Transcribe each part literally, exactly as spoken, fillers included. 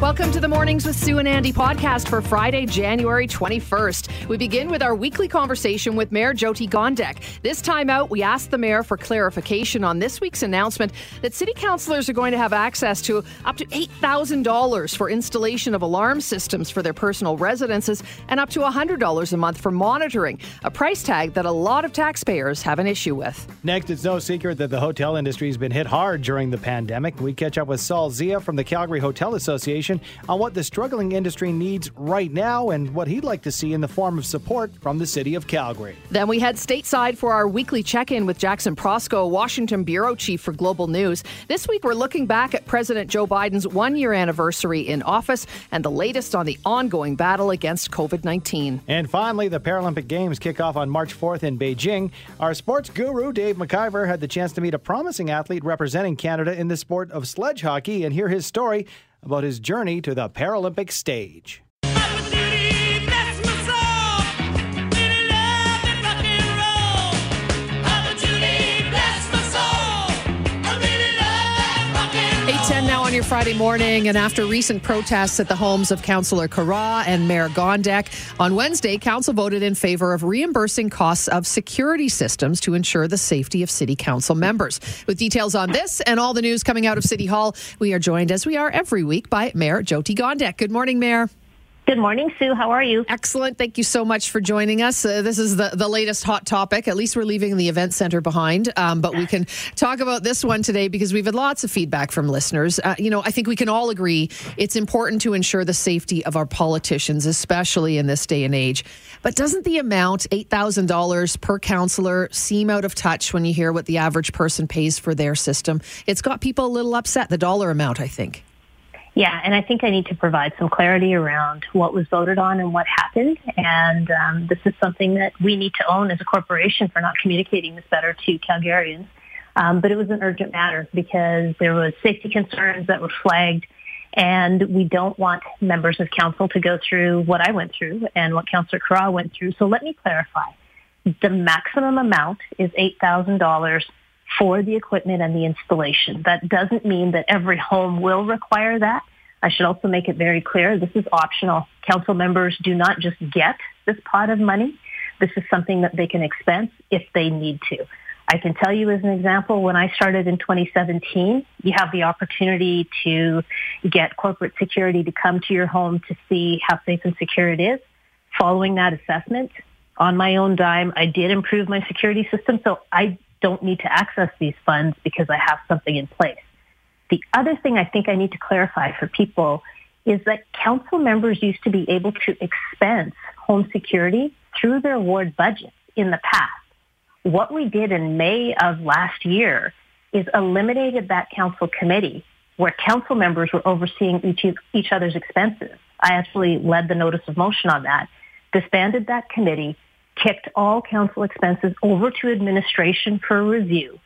Welcome to the Mornings with Sue and Andy podcast for Friday, January twenty-first. We begin with our weekly conversation with Mayor Jyoti Gondek. This time out, we asked the mayor for clarification on this week's announcement that city councillors are going to have access to up to eight thousand dollars for installation of alarm systems for their personal residences and up to one hundred dollars a month for monitoring, a price tag that a lot of taxpayers have an issue with. Next, it's no secret that the hotel industry has been hit hard during the pandemic. We catch up with Saul Zia from the Calgary Hotel Association on what the struggling industry needs right now and what he'd like to see in the form of support from the city of Calgary. Then we head stateside for our weekly check-in with Jackson Proskow, Washington bureau chief for Global News. This week, we're looking back at President Joe Biden's one-year anniversary in office and the latest on the ongoing battle against COVID nineteen. And finally, the Paralympic Games kick off on March fourth in Beijing. Our sports guru, Dave McIver, had the chance to meet a promising athlete representing Canada in the sport of sledge hockey and hear his story about his journey to the Paralympic stage. eight ten now on your Friday morning, and after recent protests at the homes of Councillor Carra and Mayor Gondek, on Wednesday, Council voted in favour of reimbursing costs of security systems to ensure the safety of City Council members. With details on this and all the news coming out of City Hall, we are joined, as we are every week, by Mayor Jyoti Gondek. Good morning, Mayor. Good morning, Sue. How are you? Excellent. Thank you so much for joining us. Uh, this is the, the latest hot topic. At least we're leaving the event center behind, um, but we can talk about this one today because we've had lots of feedback from listeners. Uh, you know, I think we can all agree it's important to ensure the safety of our politicians, especially in this day and age. But doesn't the amount, eight thousand dollars per councillor, seem out of touch when you hear what the average person pays for their system? It's got people a little upset, the dollar amount, I think. Yeah, and I think I need to provide some clarity around what was voted on and what happened. And um, this is something that we need to own as a corporation for not communicating this better to Calgarians. Um, but it was an urgent matter because there was safety concerns that were flagged, and we don't want members of council to go through what I went through and what Councillor Carra went through. So let me clarify. The maximum amount is eight thousand dollars for the equipment and the installation. That doesn't mean that every home will require that. I should also make it very clear, this is optional. Council members do not just get this pot of money. This is something that they can expense if they need to. I can tell you as an example, when I started in twenty seventeen, you have the opportunity to get corporate security to come to your home to see how safe and secure it is. Following that assessment, on my own dime, I did improve my security system, so I don't need to access these funds because I have something in place. The other thing I think I need to clarify for people is that council members used to be able to expense home security through their ward budgets in the past. What we did in May of last year is eliminated that council committee where council members were overseeing each, each other's expenses. I actually led the notice of motion on that, disbanded that committee, kicked all council expenses over to administration for review.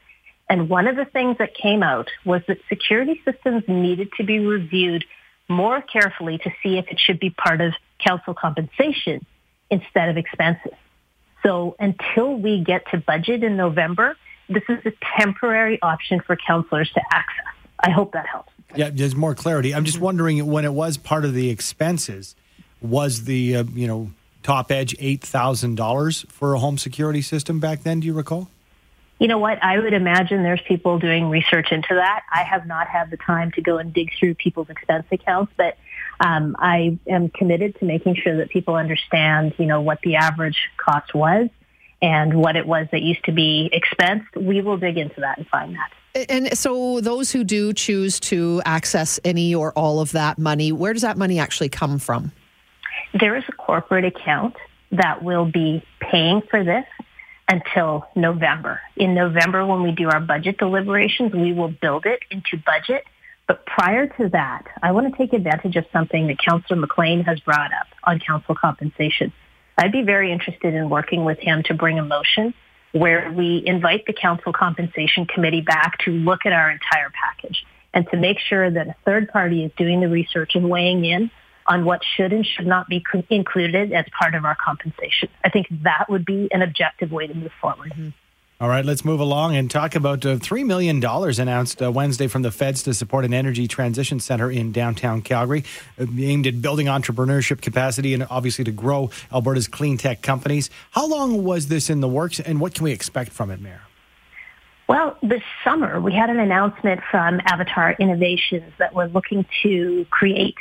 And one of the things that came out was that security systems needed to be reviewed more carefully to see if it should be part of council compensation instead of expenses. So until we get to budget in November, this is a temporary option for councillors to access. I hope that helps. Yeah, there's more clarity. I'm just wondering, when it was part of the expenses, was the, uh, you know, top edge eight thousand dollars for a home security system back then, do you recall? You know what? I would imagine there's people doing research into that. I have not had the time to go and dig through people's expense accounts, but um, I am committed to making sure that people understand, you know, what the average cost was and what it was that used to be expensed. We will dig into that and find that. And so those who do choose to access any or all of that money, where does that money actually come from? There is a corporate account that will be paying for this until November. In November, when we do our budget deliberations, we will build it into budget. But prior to that, I want to take advantage of something that Councillor McLean has brought up on council compensation. I'd be very interested in working with him to bring a motion where we invite the Council Compensation Committee back to look at our entire package and to make sure that a third party is doing the research and weighing in on what should and should not be co- included as part of our compensation. I think that would be an objective way to move forward. Mm-hmm. All right, let's move along and talk about uh, three million dollars announced uh, Wednesday from the feds to support an energy transition center in downtown Calgary, aimed at building entrepreneurship capacity and obviously to grow Alberta's clean tech companies. How long was this in the works and what can we expect from it, Mayor? Well, this summer we had an announcement from Avatar Innovations that we're looking to create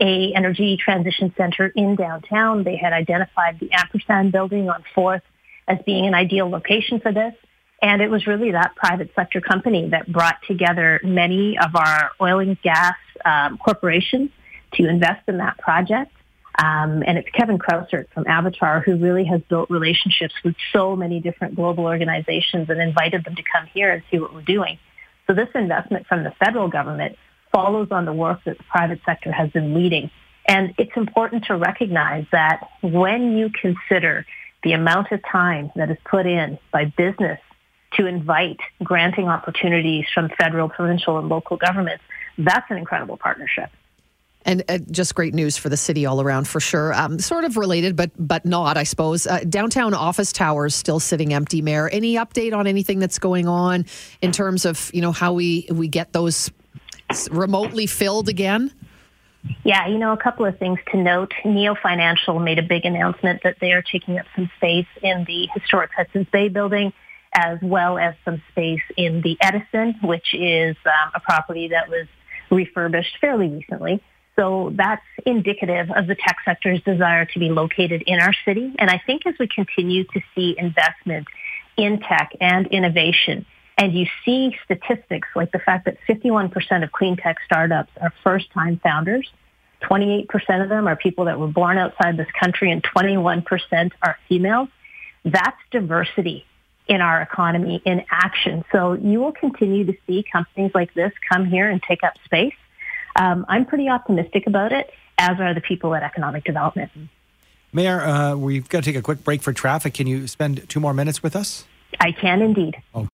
a energy transition center in downtown. They had identified the Ampersand building on fourth as being an ideal location for this. And it was really that private sector company that brought together many of our oil and gas um, corporations to invest in that project. Um, and it's Kevin Krausert from Avatar who really has built relationships with so many different global organizations and invited them to come here and see what we're doing. So this investment from the federal government follows on the work that the private sector has been leading. And it's important to recognize that when you consider the amount of time that is put in by business to invite granting opportunities from federal, provincial, and local governments, that's an incredible partnership. And uh, just great news for the city all around, for sure. Um, sort of related, but but not, I suppose. Uh, downtown office towers still sitting empty, Mayor. Any update on anything that's going on in terms of, you know, how we, we get those remotely filled again? Yeah, you know, a couple of things to note. Neo Financial made a big announcement that they are taking up some space in the historic Hudson's Bay building, as well as some space in the Edison, which is um, a property that was refurbished fairly recently. So that's indicative of the tech sector's desire to be located in our city. And I think as we continue to see investment in tech and innovation, and you see statistics like the fact that fifty-one percent of clean tech startups are first-time founders, twenty-eight percent of them are people that were born outside this country, and twenty-one percent are females. That's diversity in our economy in action. So you will continue to see companies like this come here and take up space. Um, I'm pretty optimistic about it, as are the people at Economic Development. Mayor, uh, we've got to take a quick break for traffic. Can you spend two more minutes with us? I can indeed. Oh.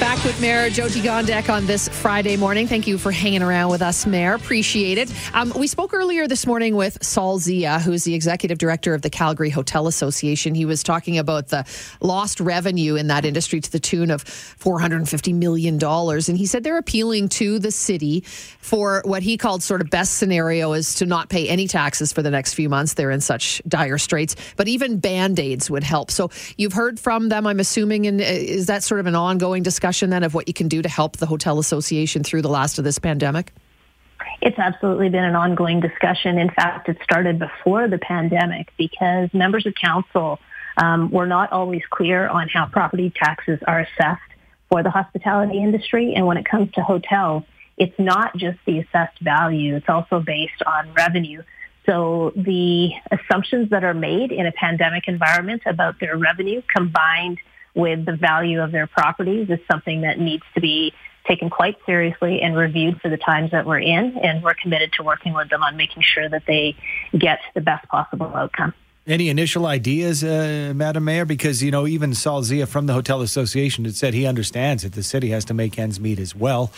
Back with Mayor Jyoti Gondek on this Friday morning. Thank you for hanging around with us, Mayor. Appreciate it. Um, we spoke earlier this morning with Saul Zia, who is the executive director of the Calgary Hotel Association. He was talking about the lost revenue in that industry to the tune of four hundred fifty million dollars. And he said they're appealing to the city for what he called sort of best scenario is to not pay any taxes for the next few months. They're in such dire straits, but even Band-Aids would help. So you've heard from them, I'm assuming, and is that sort of an ongoing discussion then of what you can do to help the Hotel Association through the last of this pandemic? It's absolutely been an ongoing discussion. In fact, it started before the pandemic because members of council um, were not always clear on how property taxes are assessed for the hospitality industry. And when it comes to hotels, it's not just the assessed value. It's also based on revenue. So the assumptions that are made in a pandemic environment about their revenue combined with the value of their properties is something that needs to be taken quite seriously and reviewed for the times that we're in. And we're committed to working with them on making sure that they get the best possible outcome. Any initial ideas, uh, Madam Mayor? Because, you know, even Saul Zia from the Hotel Association had said he understands that the city has to make ends meet as well.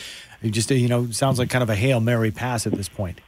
It just, you know, sounds like kind of a Hail Mary pass at this point.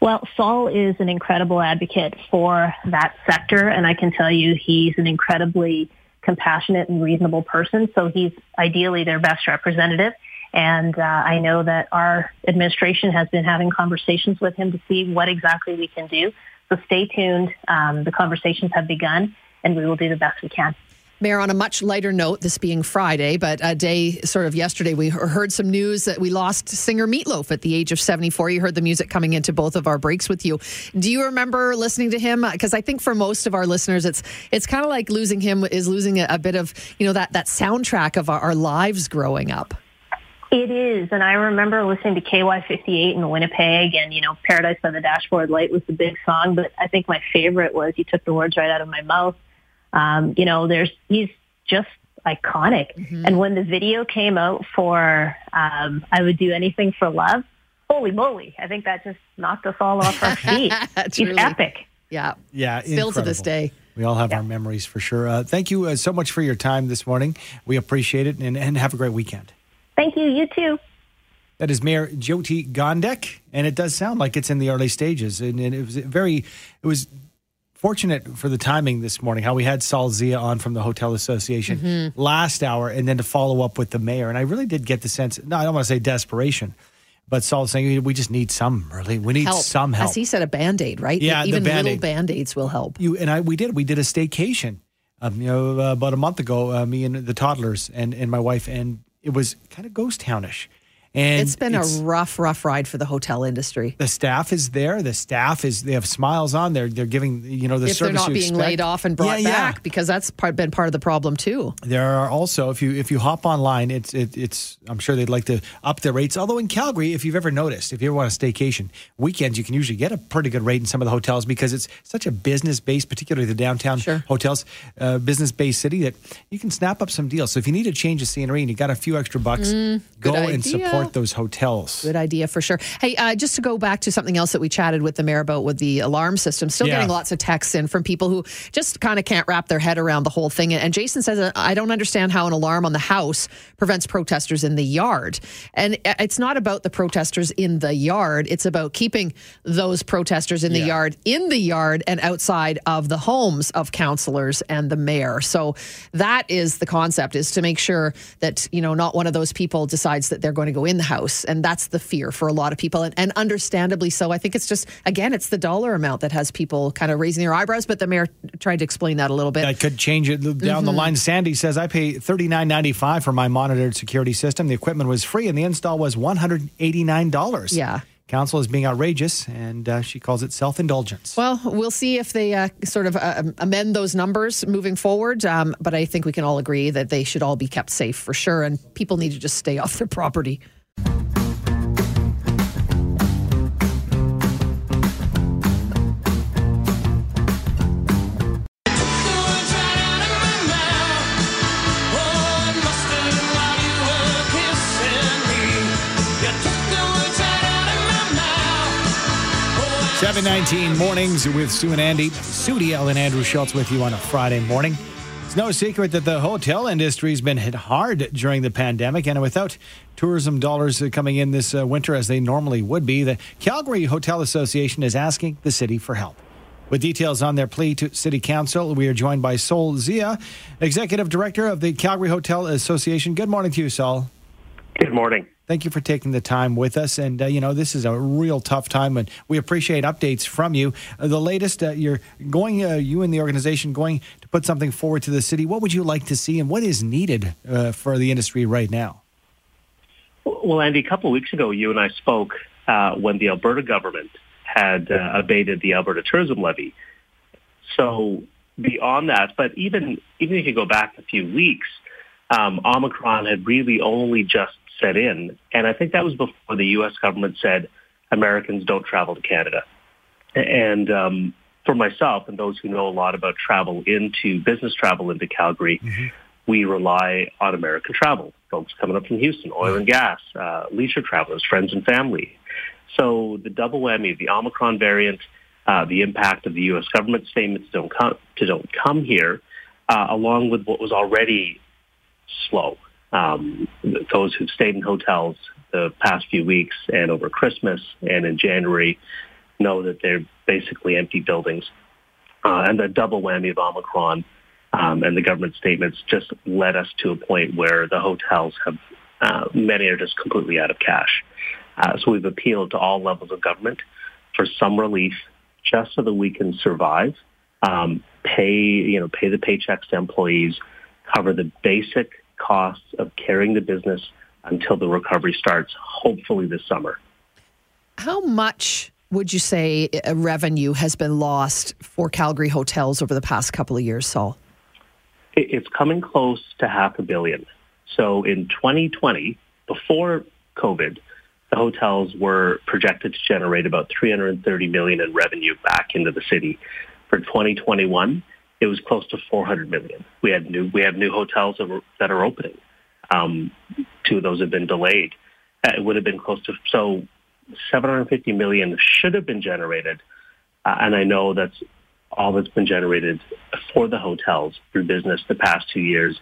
Well, Saul is an incredible advocate for that sector. And I can tell you he's an incredibly compassionate and reasonable person. So he's ideally their best representative. And uh, I know that our administration has been having conversations with him to see what exactly we can do. So stay tuned. Um, the conversations have begun and we will do the best we can. Mayor, on a much lighter note, this being Friday, but a day sort of yesterday, we heard some news that we lost singer Meatloaf at the age of seventy-four. You heard the music coming into both of our breaks with you. Do you remember listening to him? Because I think for most of our listeners, it's it's kind of like losing him is losing a, a bit of, you know, that, that soundtrack of our, our lives growing up. It is. And I remember listening to K Y fifty-eight in Winnipeg and, you know, Paradise by the Dashboard Light was the big song. But I think my favorite was You Took the Words Right Out of My Mouth. Um, you know, there's, he's just iconic. Mm-hmm. And when the video came out for, um, I Would Do Anything for Love, holy moly. I think that just knocked us all off our feet. He's epic. Yeah. Yeah. Still incredible. To this day. We all have yeah. our memories for sure. Uh, thank you uh, so much for your time this morning. We appreciate it, and, and have a great weekend. Thank you. You too. That is Mayor Jyoti Gondek, and it does sound like it's in the early stages. And, and it was very, it was fortunate for the timing this morning, how we had Saul Zia on from the Hotel Association mm-hmm. last hour, and then to follow up with the mayor. And I really did get the sense, no, I don't want to say desperation, but Saul's saying we just need some, really. We need help. some help. As he said, a Band-Aid, right? Yeah, Even the Band-Aid. little Band-Aids will help. You and I, we did. We did a staycation um, you know, uh, about a month ago, uh, me and the toddlers and, and my wife, and it was kind of ghost town-ish. And it's been it's, a rough, rough ride for the hotel industry. The staff is there. The staff is, they have smiles on. They're, they're giving, you know, the if service they're not you being expect. laid off and brought yeah, yeah. back, because that's part, been part of the problem too. There are also, if you if you hop online, it's, it, it's I'm sure they'd like to up their rates. Although in Calgary, if you've ever noticed, if you ever want a staycation, weekends, you can usually get a pretty good rate in some of the hotels because it's such a business-based, particularly the downtown sure. hotels, uh, business-based city, that you can snap up some deals. So if you need a change of scenery and you got a few extra bucks, mm, go and support those hotels. Good idea for sure. Hey, uh, just to go back to something else that we chatted with the mayor about with the alarm system, still yeah. getting lots of texts in from people who just kind of can't wrap their head around the whole thing. And Jason says, I don't understand how an alarm on the house prevents protesters in the yard. And it's not about the protesters in the yard. It's about keeping those protesters in the yeah. yard, in the yard and outside of the homes of councillors and the mayor. So that is the concept, is to make sure that, you know, not one of those people decides that they're going to go in in the house. And that's the fear for a lot of people. And, and understandably so. I think it's just, again, it's the dollar amount that has people kind of raising their eyebrows. But the mayor tried to explain that a little bit. I could change it down mm-hmm. the line. Sandy says, I pay thirty-nine ninety-five for my monitored security system. The equipment was free and the install was one hundred eighty-nine dollars. Yeah. Council is being outrageous, and uh, she calls it self-indulgence. Well, we'll see if they uh, sort of uh, amend those numbers moving forward, um, but I think we can all agree that they should all be kept safe for sure, and people need to just stay off their property. seven nineteen mornings with Sue and Andy. Sue D L and Andrew Schultz with you on a Friday morning. It's no secret that the hotel industry has been hit hard during the pandemic, and without tourism dollars coming in this uh, winter as they normally would be, the Calgary Hotel Association is asking the city for help. With details on their plea to City Council, we are joined by Saul Zia, Executive Director of the Calgary Hotel Association. Good morning to you, Saul. Good morning. Thank you for taking the time with us. And, uh, you know, this is a real tough time, and we appreciate updates from you. Uh, the latest, uh, you're going, uh, you and the organization going to put something forward to the city. What would you like to see, and what is needed uh, for the industry right now? Well, Andy, a couple of weeks ago, you and I spoke uh, when the Alberta government had uh, abated the Alberta tourism levy. So beyond that, but even, even if you go back a few weeks, um, Omicron had really only just set in, and I think that was before the U S government said Americans don't travel to Canada. And um, for myself and those who know a lot about travel into business travel into Calgary, mm-hmm. we rely on American travel, folks coming up from Houston, oil and gas, uh, leisure travelers, friends and family. So the double whammy, the Omicron variant, uh, the impact of the U S government statements don't come, to don't come here, uh, along with what was already slow. Um, those who've stayed in hotels the past few weeks and over Christmas and in January know that they're basically empty buildings. Uh, and the double whammy of Omicron um, and the government statements just led us to a point where the hotels have, uh, many are just completely out of cash. Uh, so we've appealed to all levels of government for some relief just so that we can survive, um, pay, you know, pay the paychecks to employees, cover the basic costs of carrying the business until the recovery starts, hopefully this summer. How much would you say revenue has been lost for Calgary hotels over the past couple of years, Saul? It's coming close to half a billion. So in twenty twenty, before COVID, the hotels were projected to generate about three hundred thirty million dollars in revenue back into the city. For twenty twenty-one, it was close to four hundred million dollars. We had new, we have new hotels that, were, that are opening. Um, two of those have been delayed. Uh, it would have been close to, so seven hundred fifty million dollars should have been generated. Uh, and I know that's all that's been generated for the hotels through business the past two years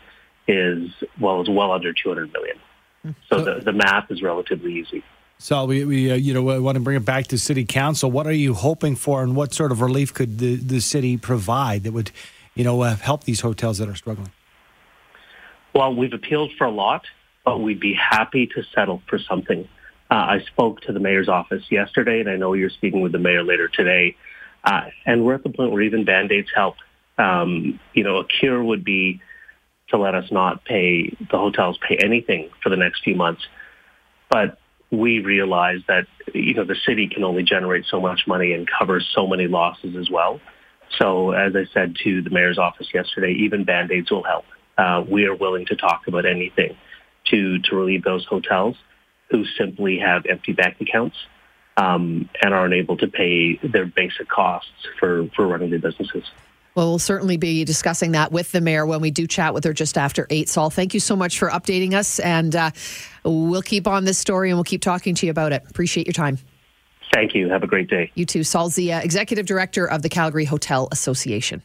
is well is well under two hundred million dollars. So, so the, the math is relatively easy. So we, we uh, you know, we want to bring it back to City Council. What are you hoping for, and what sort of relief could the, the city provide that would, you know, uh, help these hotels that are struggling? Well, we've appealed for a lot, but we'd be happy to settle for something. Uh, I spoke to the mayor's office yesterday, and I know you're speaking with the mayor later today. Uh, and we're at the point where even Band-Aids help. Um, you know, a cure would be to let us not pay, the hotels pay anything for the next few months. But we realize that, you know, the city can only generate so much money and cover so many losses as well. So as I said to the mayor's office yesterday, even Band-Aids will help. Uh, we are willing to talk about anything to, to relieve those hotels who simply have empty bank accounts um, and are unable to pay their basic costs for, for running their businesses. Well, we'll certainly be discussing that with the mayor when we do chat with her just after eight. Saul, thank you so much for updating us, and uh, we'll keep on this story and we'll keep talking to you about it. Appreciate your time. Thank you. Have a great day. You too. Saul Zia, Executive Director of the Calgary Hotel Association.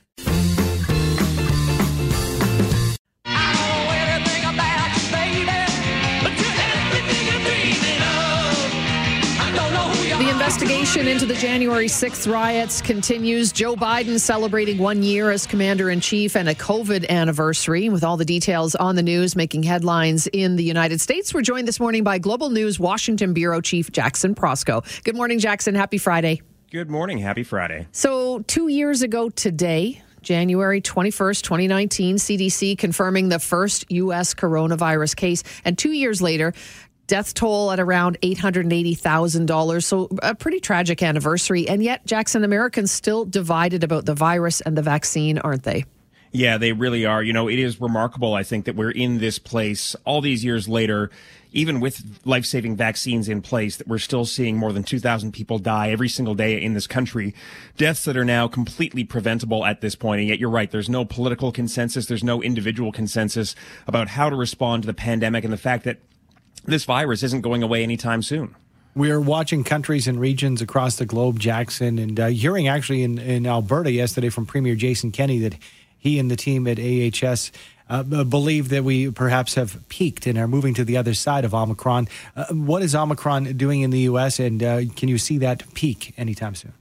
Investigation into the January sixth riots continues. Joe Biden celebrating one year as commander-in-chief and a COVID anniversary. With all the details on the news making headlines in the United States, we're joined this morning by Global News Washington Bureau Chief Jackson Proskow. Good morning, Jackson. Happy Friday. Good morning. Happy Friday. So two years ago today, January twenty-first, twenty nineteen, C D C confirming the first U S coronavirus case. And two years later, death toll at around eight hundred eighty thousand dollars. So a pretty tragic anniversary. And yet, Jackson, Americans still divided about the virus and the vaccine, aren't they? Yeah, they really are. You know, it is remarkable, I think, that we're in this place all these years later, even with life-saving vaccines in place, that we're still seeing more than two thousand people die every single day in this country. Deaths that are now completely preventable at this point. And yet you're right, there's no political consensus. There's no individual consensus about how to respond to the pandemic and the fact that this virus isn't going away anytime soon. We are watching countries and regions across the globe, Jackson, and uh, hearing actually in, in Alberta yesterday from Premier Jason Kenney that he and the team at A H S uh, believe that we perhaps have peaked and are moving to the other side of Omicron. Uh, what is Omicron doing in the U S, and uh, can you see that peak anytime soon?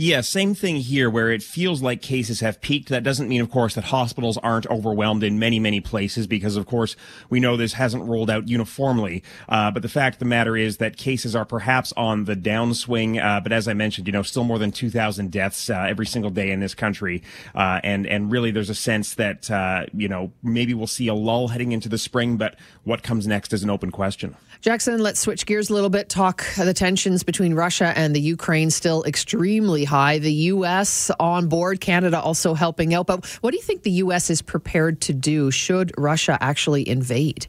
Yeah, same thing here where it feels like cases have peaked. That doesn't mean, of course, that hospitals aren't overwhelmed in many, many places because, of course, we know this hasn't rolled out uniformly. Uh, but the fact of the matter is that cases are perhaps on the downswing. Uh, but as I mentioned, you know, still more than two thousand deaths uh, every single day in this country. Uh, and, and really there's a sense that, uh, you know, maybe we'll see a lull heading into the spring. But what comes next is an open question. Jackson, let's switch gears a little bit. Talk the tensions between Russia and the Ukraine still extremely high. The U S on board, Canada also helping out. But what do you think the U S is prepared to do should Russia actually invade?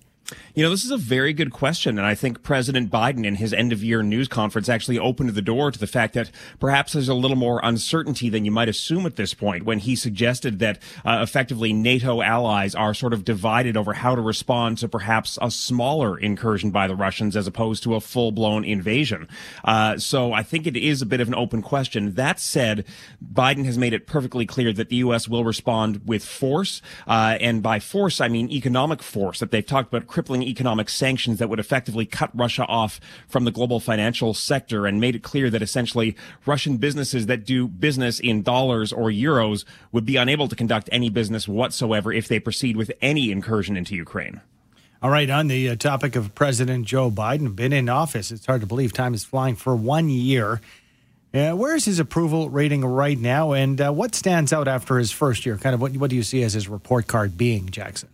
You know, this is a very good question, and I think President Biden in his end-of-year news conference actually opened the door to the fact that perhaps there's a little more uncertainty than you might assume at this point when he suggested that uh, effectively NATO allies are sort of divided over how to respond to perhaps a smaller incursion by the Russians as opposed to a full-blown invasion. Uh, so I think it is a bit of an open question. That said, Biden has made it perfectly clear that the U S will respond with force, uh, and by force I mean economic force, that they've talked about crippling economic sanctions that would effectively cut Russia off from the global financial sector, and made it clear that essentially Russian businesses that do business in dollars or euros would be unable to conduct any business whatsoever if they proceed with any incursion into Ukraine. All right, on the topic of President Joe Biden, been in office, it's hard to believe time is flying, for one year. Uh, where's his approval rating right now, and uh, what stands out after his first year? Kind of what, what do you see as his report card being, Jackson?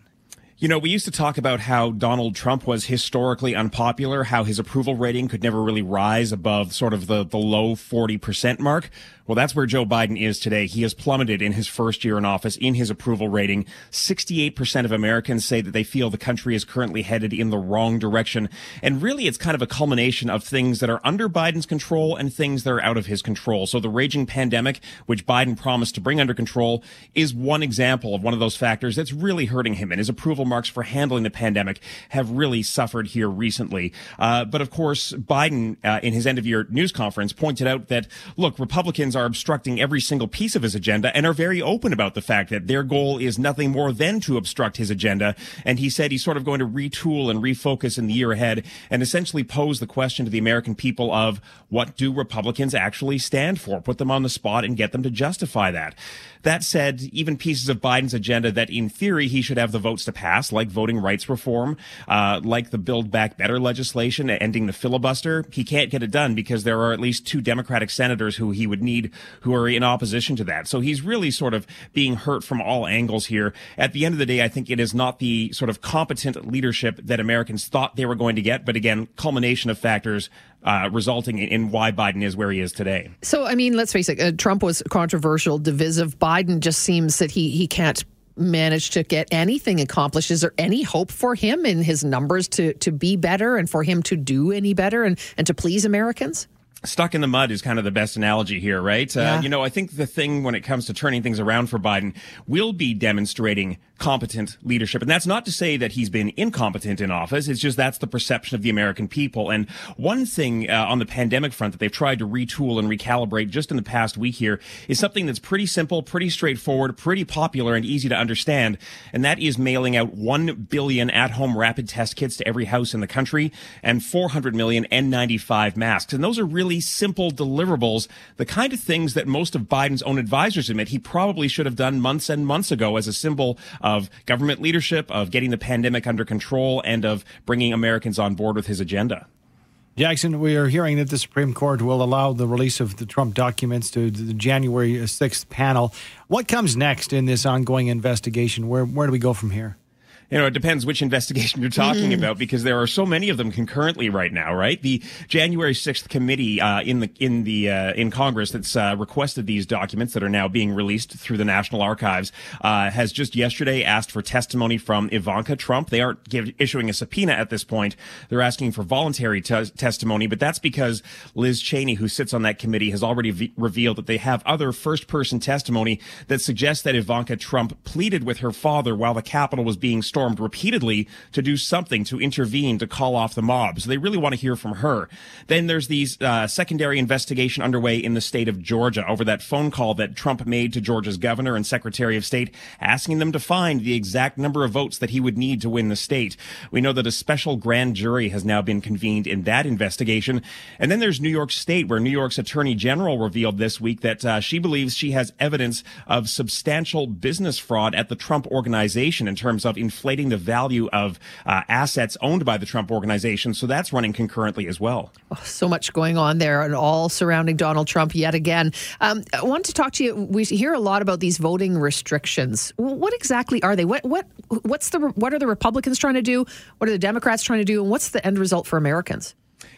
You know, we used to talk about how Donald Trump was historically unpopular, how his approval rating could never really rise above sort of the, the low forty percent mark. Well, that's where Joe Biden is today. He has plummeted in his first year in office in his approval rating. sixty-eight percent of Americans say that they feel the country is currently headed in the wrong direction. And really, it's kind of a culmination of things that are under Biden's control and things that are out of his control. So the raging pandemic, which Biden promised to bring under control, is one example of one of those factors that's really hurting him. And his approval question marks for handling the pandemic have really suffered here recently. Uh, but of course, Biden, uh, in his end-of-year news conference, pointed out that, look, Republicans are obstructing every single piece of his agenda and are very open about the fact that their goal is nothing more than to obstruct his agenda. And he said he's sort of going to retool and refocus in the year ahead and essentially pose the question to the American people of what do Republicans actually stand for? Put them on the spot and get them to justify that. That said, even pieces of Biden's agenda that in theory he should have the votes to pass, like voting rights reform, uh, like the Build Back Better legislation, ending the filibuster, he can't get it done because there are at least two Democratic senators who he would need who are in opposition to that. So he's really sort of being hurt from all angles here. At the end of the day, I think it is not the sort of competent leadership that Americans thought they were going to get, but again, culmination of factors uh, resulting in, in why Biden is where he is today. So, I mean, let's face it, uh, Trump was controversial, divisive. Biden just seems that he he can't manage to get anything accomplished. Is there any hope for him in his numbers to, to be better and for him to do any better and, and to please Americans? Stuck in the mud is kind of the best analogy here, right? Yeah. Uh, you know, I think the thing when it comes to turning things around for Biden will be demonstrating competent leadership. And that's not to say that he's been incompetent in office. It's just that's the perception of the American people. And one thing uh, on the pandemic front that they've tried to retool and recalibrate just in the past week here is something that's pretty simple, pretty straightforward, pretty popular and easy to understand. And that is mailing out one billion at-home rapid test kits to every house in the country and four hundred million N ninety-five masks. And those are really simple deliverables, the kind of things that most of Biden's own advisors admit he probably should have done months and months ago as a symbol of government leadership, of getting the pandemic under control, and of bringing Americans on board with his agenda. Jackson, we are hearing that the Supreme Court will allow the release of the Trump documents to the January sixth panel. What comes next in this ongoing investigation? Where, where do we go from here? You know, it depends which investigation you're talking mm. about, because there are so many of them concurrently right now, right? The January sixth committee uh, in the in the uh, in Congress that's uh, requested these documents that are now being released through the National Archives uh, has just yesterday asked for testimony from Ivanka Trump. They aren't give, issuing a subpoena at this point. They're asking for voluntary t- testimony, but that's because Liz Cheney, who sits on that committee, has already v- revealed that they have other first-person testimony that suggests that Ivanka Trump pleaded with her father while the Capitol was being stormed repeatedly to do something, to intervene, to call off the mob. So they really want to hear from her. Then there's these uh, secondary investigation underway in the state of Georgia over that phone call that Trump made to Georgia's governor and secretary of state, asking them to find the exact number of votes that he would need to win the state. We know that a special grand jury has now been convened in that investigation. And then there's New York State, where New York's attorney general revealed this week that uh, she believes she has evidence of substantial business fraud at the Trump organization in terms of inflation. Inflating the value of uh, assets owned by the Trump organization. So that's running concurrently as well. Oh, so much going on there and all surrounding Donald Trump yet again. Um, I want to talk to you. We hear a lot about these voting restrictions. What exactly are they? What what what's the what are the Republicans trying to do? What are the Democrats trying to do? And what's the end result for Americans?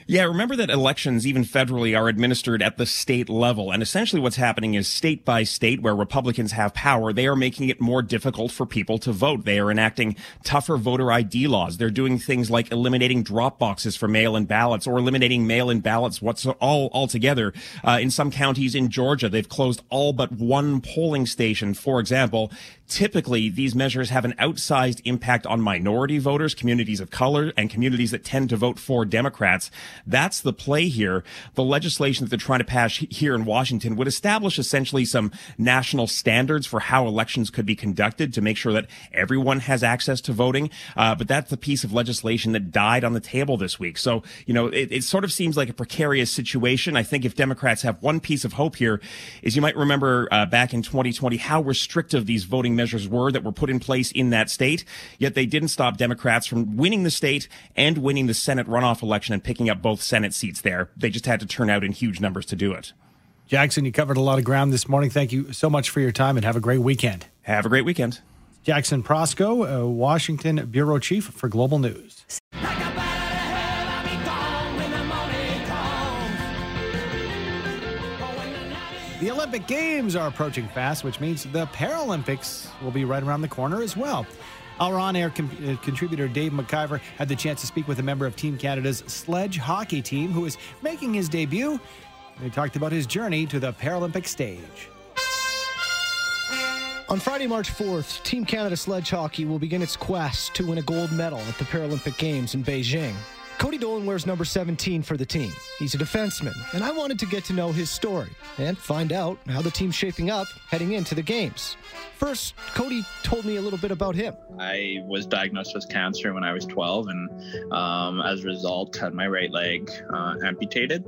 Yeah, remember that elections, even federally, are administered at the state level. And essentially what's happening is state by state, where Republicans have power, they are making it more difficult for people to vote. They are enacting tougher voter I D laws. They're doing things like eliminating drop boxes for mail-in ballots or eliminating mail-in ballots what's all altogether. Uh, in some counties in Georgia, they've closed all but one polling station, for example. Typically, these measures have an outsized impact on minority voters, communities of color, and communities that tend to vote for Democrats. That's the play here. The legislation that they're trying to pass here in Washington would establish essentially some national standards for how elections could be conducted to make sure that everyone has access to voting. Uh, but that's the piece of legislation that died on the table this week. So, you know, it, it sort of seems like a precarious situation. I think if Democrats have one piece of hope here is you might remember uh, back in twenty twenty how restrictive these voting measures were that were put in place in that state. Yet they didn't stop Democrats from winning the state and winning the Senate runoff election and picking up both Senate seats there. They just had to turn out in huge numbers to do it. Jackson, you covered a lot of ground this morning. Thank you so much for your time and have a great weekend. Have a great weekend. Jackson Proskow, uh, Washington Bureau Chief for Global News. The Olympic Games are approaching fast, which means the Paralympics will be right around the corner as well. Our on-air com- uh, contributor Dave McIver had the chance to speak with a member of Team Canada's sledge hockey team who is making his debut. They talked about his journey to the Paralympic stage. On Friday, March fourth, Team Canada Sledge Hockey will begin its quest to win a gold medal at the Paralympic Games in Beijing. Cody Dolan wears number seventeen for the team. He's a defenseman, and I wanted to get to know his story and find out how the team's shaping up heading into the games. First, Cody told me a little bit about him. I was diagnosed with cancer when I was twelve, and um, as a result, had my right leg uh, amputated.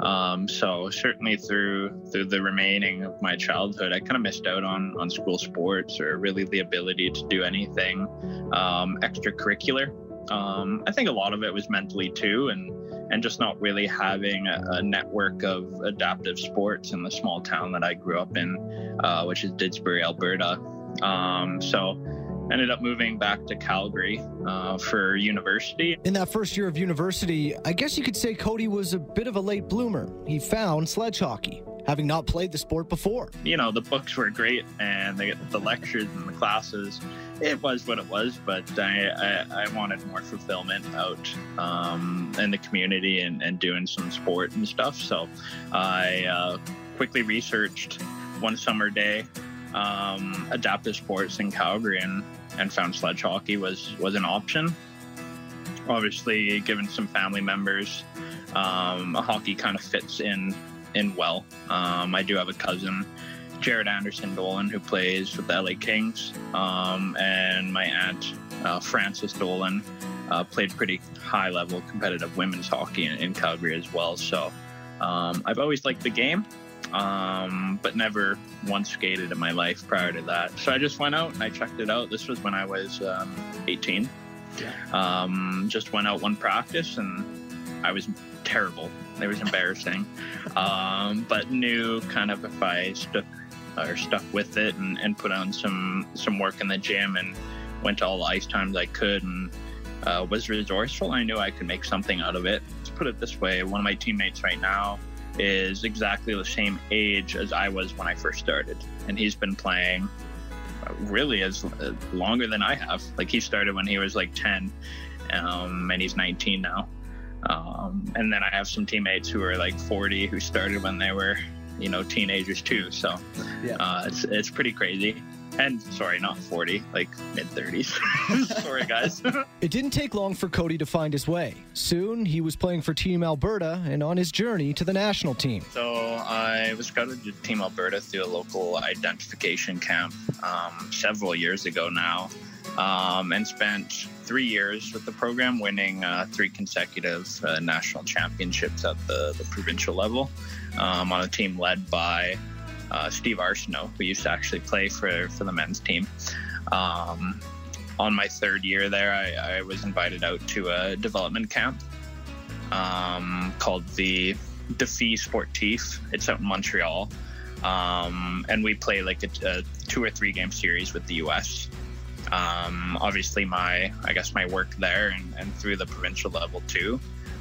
Um, so certainly through through the remaining of my childhood, I kind of missed out on, on school sports or really the ability to do anything um, extracurricular. Um, I think a lot of it was mentally too, and, and just not really having a, a network of adaptive sports in the small town that I grew up in, uh, which is Didsbury, Alberta. Um, so ended up moving back to Calgary uh, for university. In that first year of university, I guess you could say Cody was a bit of a late bloomer. He found sledge hockey, having not played the sport before. You know, the books were great, and the, the lectures and the classes, it was what it was, but I, I, I wanted more fulfillment out um, in the community and, and doing some sport and stuff. So I uh, quickly researched one summer day um, adaptive sports in Calgary, and, and found sledge hockey was, was an option. Obviously, given some family members, um, hockey kind of fits in in well. Um, I do have a cousin, Jared Anderson Dolan, who plays with the L A Kings, um, and my aunt, uh, Frances Dolan, uh, played pretty high-level competitive women's hockey in, in Calgary as well. So um, I've always liked the game, um, but never once skated in my life prior to that. So I just went out and I checked it out. This was when I was um, eighteen. Um, just went out one practice, and I was terrible. It was embarrassing, um, but knew kind of if I stuck or stuck with it and, and put on some some work in the gym and went to all the ice times I could and uh, was resourceful, I knew I could make something out of it. Let's put it this way: one of my teammates right now is exactly the same age as I was when I first started, and he's been playing really as uh, longer than I have. Like, he started when he was like ten, um, and he's nineteen now. Um, and then I have some teammates who are like forty who started when they were, you know, teenagers too. So yeah. uh, it's it's pretty crazy. And sorry, not forty, like mid-thirties. Sorry, guys. It didn't take long for Cody to find his way. Soon, he was playing for Team Alberta and on his journey to the national team. So I was scouted to Team Alberta through a local identification camp um, several years ago now. Um, and spent three years with the program, winning uh, three consecutive uh, national championships at the, the provincial level um, on a team led by uh, Steve Arsenault, who used to actually play for, for the men's team. Um, on my third year there, I, I was invited out to a development camp um, called the Défi Sportif. It's out in Montreal. Um, and we play like a, a two or three game series with the U S Um, obviously my, I guess my work there and, and through the provincial level too,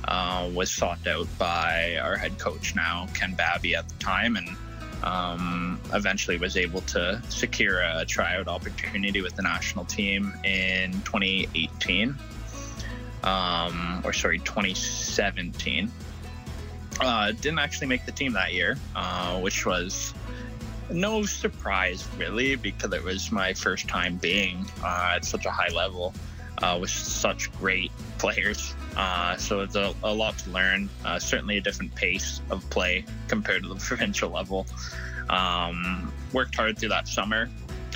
uh, was sought out by our head coach now, Ken Babby at the time, and um, eventually was able to secure a tryout opportunity with the national team in twenty eighteen, um, or sorry, twenty seventeen. Uh, didn't actually make the team that year, uh, which was no surprise, really, because it was my first time being uh, at such a high level uh, with such great players. Uh, so it's a, a lot to learn, uh, certainly a different pace of play compared to the provincial level. Um, worked hard through that summer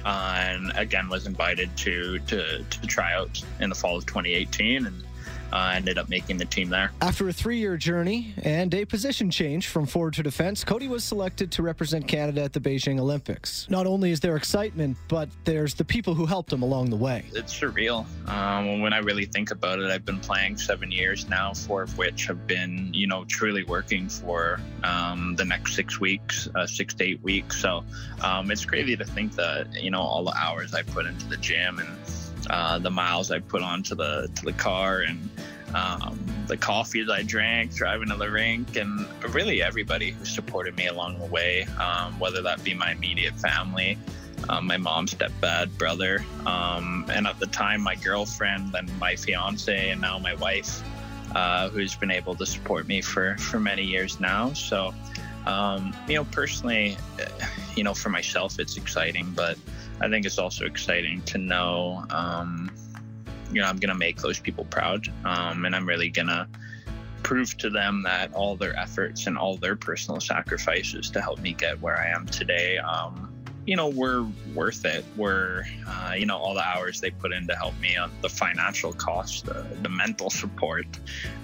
uh, and again was invited to, to, to try out in the fall of twenty eighteen. And I uh, ended up making the team there. After a three-year journey and a position change from forward to defense, Cody was selected to represent Canada at the Beijing Olympics. Not only is there excitement, but there's the people who helped him along the way. It's surreal. Um, when I really think about it, I've been playing seven years now, four of which have been, you know, truly working for um, the next six weeks, uh, six to eight weeks. So um, it's crazy to think that, you know, all the hours I put into the gym and Uh, the miles I put onto the to the car and um, the coffees I drank driving to the rink, and really everybody who supported me along the way, um, whether that be my immediate family, um, my mom, stepdad, brother, um, and at the time my girlfriend, then my fiance, and now my wife, uh, who's been able to support me for, for many years now. So, um, you know, personally, you know, for myself, it's exciting, but I think it's also exciting to know, um, you know, I'm going to make those people proud, um, and I'm really going to prove to them that all their efforts and all their personal sacrifices to help me get where I am today, um, you know, were worth it. Were, uh, you know, all the hours they put in to help me on the financial costs, the, the mental support,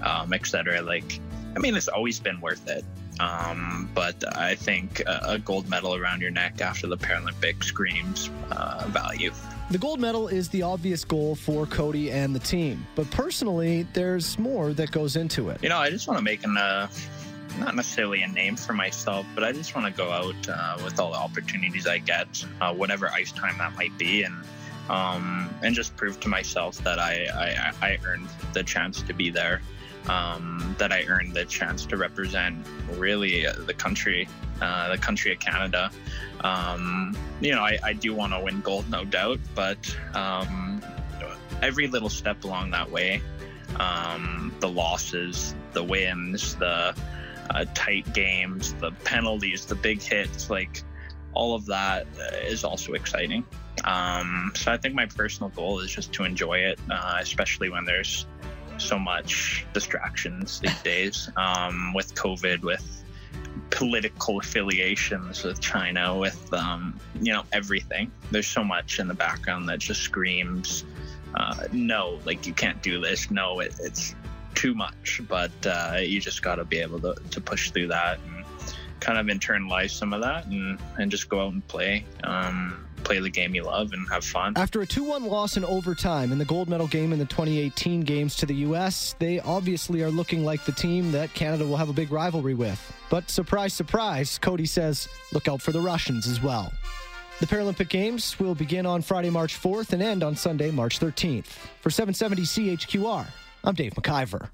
um, et cetera. Like, I mean, it's always been worth it. Um, but I think a, a gold medal around your neck after the Paralympics screams uh, value. The gold medal is the obvious goal for Cody and the team, but personally, there's more that goes into it. You know, I just want to make an, uh, not necessarily a name for myself, but I just want to go out uh, with all the opportunities I get, uh, whatever ice time that might be, and um, and just prove to myself that I, I, I earned the chance to be there. Um, that I earned the chance to represent really uh, the country, uh, the country of Canada. Um, you know, I, I do want to win gold, no doubt, but um, every little step along that way, um, the losses, the wins, the uh, tight games, the penalties, the big hits, like all of that is also exciting. Um, so I think my personal goal is just to enjoy it, uh, especially when there's so much distractions these days, um, with COVID, with political affiliations with China, with, um, you know, everything. There's so much in the background that just screams, uh, no, like you can't do this. No, it, it's too much, but, uh, you just got to be able to, to push through that and kind of internalize some of that and, and just go out and play, um, play the game you love and have fun. After a two one loss in overtime in the gold medal game in the twenty eighteen games to the U S, they obviously are looking like the team that Canada will have a big rivalry with. But surprise, surprise, Cody says, look out for the Russians as well. The Paralympic Games will begin on Friday, March fourth and end on Sunday, March thirteenth. For seven seventy C H Q R, I'm Dave McIver.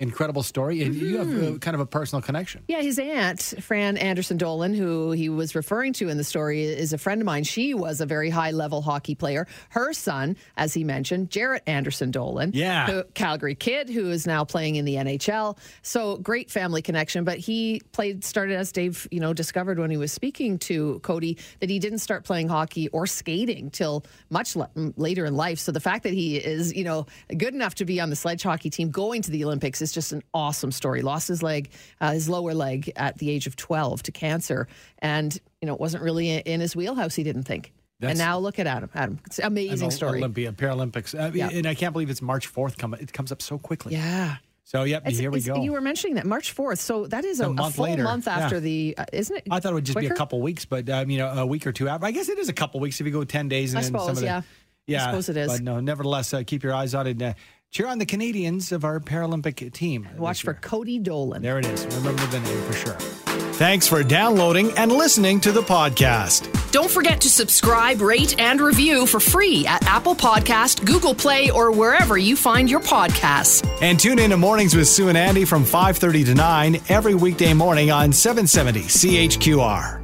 Incredible story. And mm-hmm. you have a, kind of a personal connection. Yeah, his aunt, Fran Anderson Dolan, who he was referring to in the story, is a friend of mine. She was a very high-level hockey player. Her son, as he mentioned, Jared Anderson Dolan, yeah. who, Calgary kid, who is now playing in the N H L. So great family connection. But he played, started, as Dave, you know, discovered when he was speaking to Cody, that he didn't start playing hockey or skating till much le- later in life. So the fact that he is, you know, good enough to be on the sledge hockey team going to the Olympics is It's just an awesome story. Lost his leg, uh, his lower leg at the age of twelve to cancer. And, you know, it wasn't really in his wheelhouse, he didn't think. That's, and now look at Adam. Adam, it's an amazing an story. Olympia, Paralympics. I mean, yeah. And I can't believe it's March fourth. Come, it comes up so quickly. Yeah. So, yep, it's, here we go. You were mentioning that, March fourth. So that is a, a, month a full later. month after yeah. the, uh, isn't it? I thought it would just quicker? be a couple weeks, but, um, you know, a week or two after. I guess it is a couple weeks if you go ten days. And I then suppose, some of the, yeah. yeah. I suppose it is. But no, nevertheless, uh, keep your eyes on it. Uh, Cheer on the Canadians of our Paralympic team. Watch for Cody Dolan. There it is. Remember the name for sure. Thanks for downloading and listening to the podcast. Don't forget to subscribe, rate, and review for free at Apple Podcast, Google Play, or wherever you find your podcasts. And tune in to Mornings with Sue and Andy from five thirty to nine every weekday morning on seven seventy C H Q R.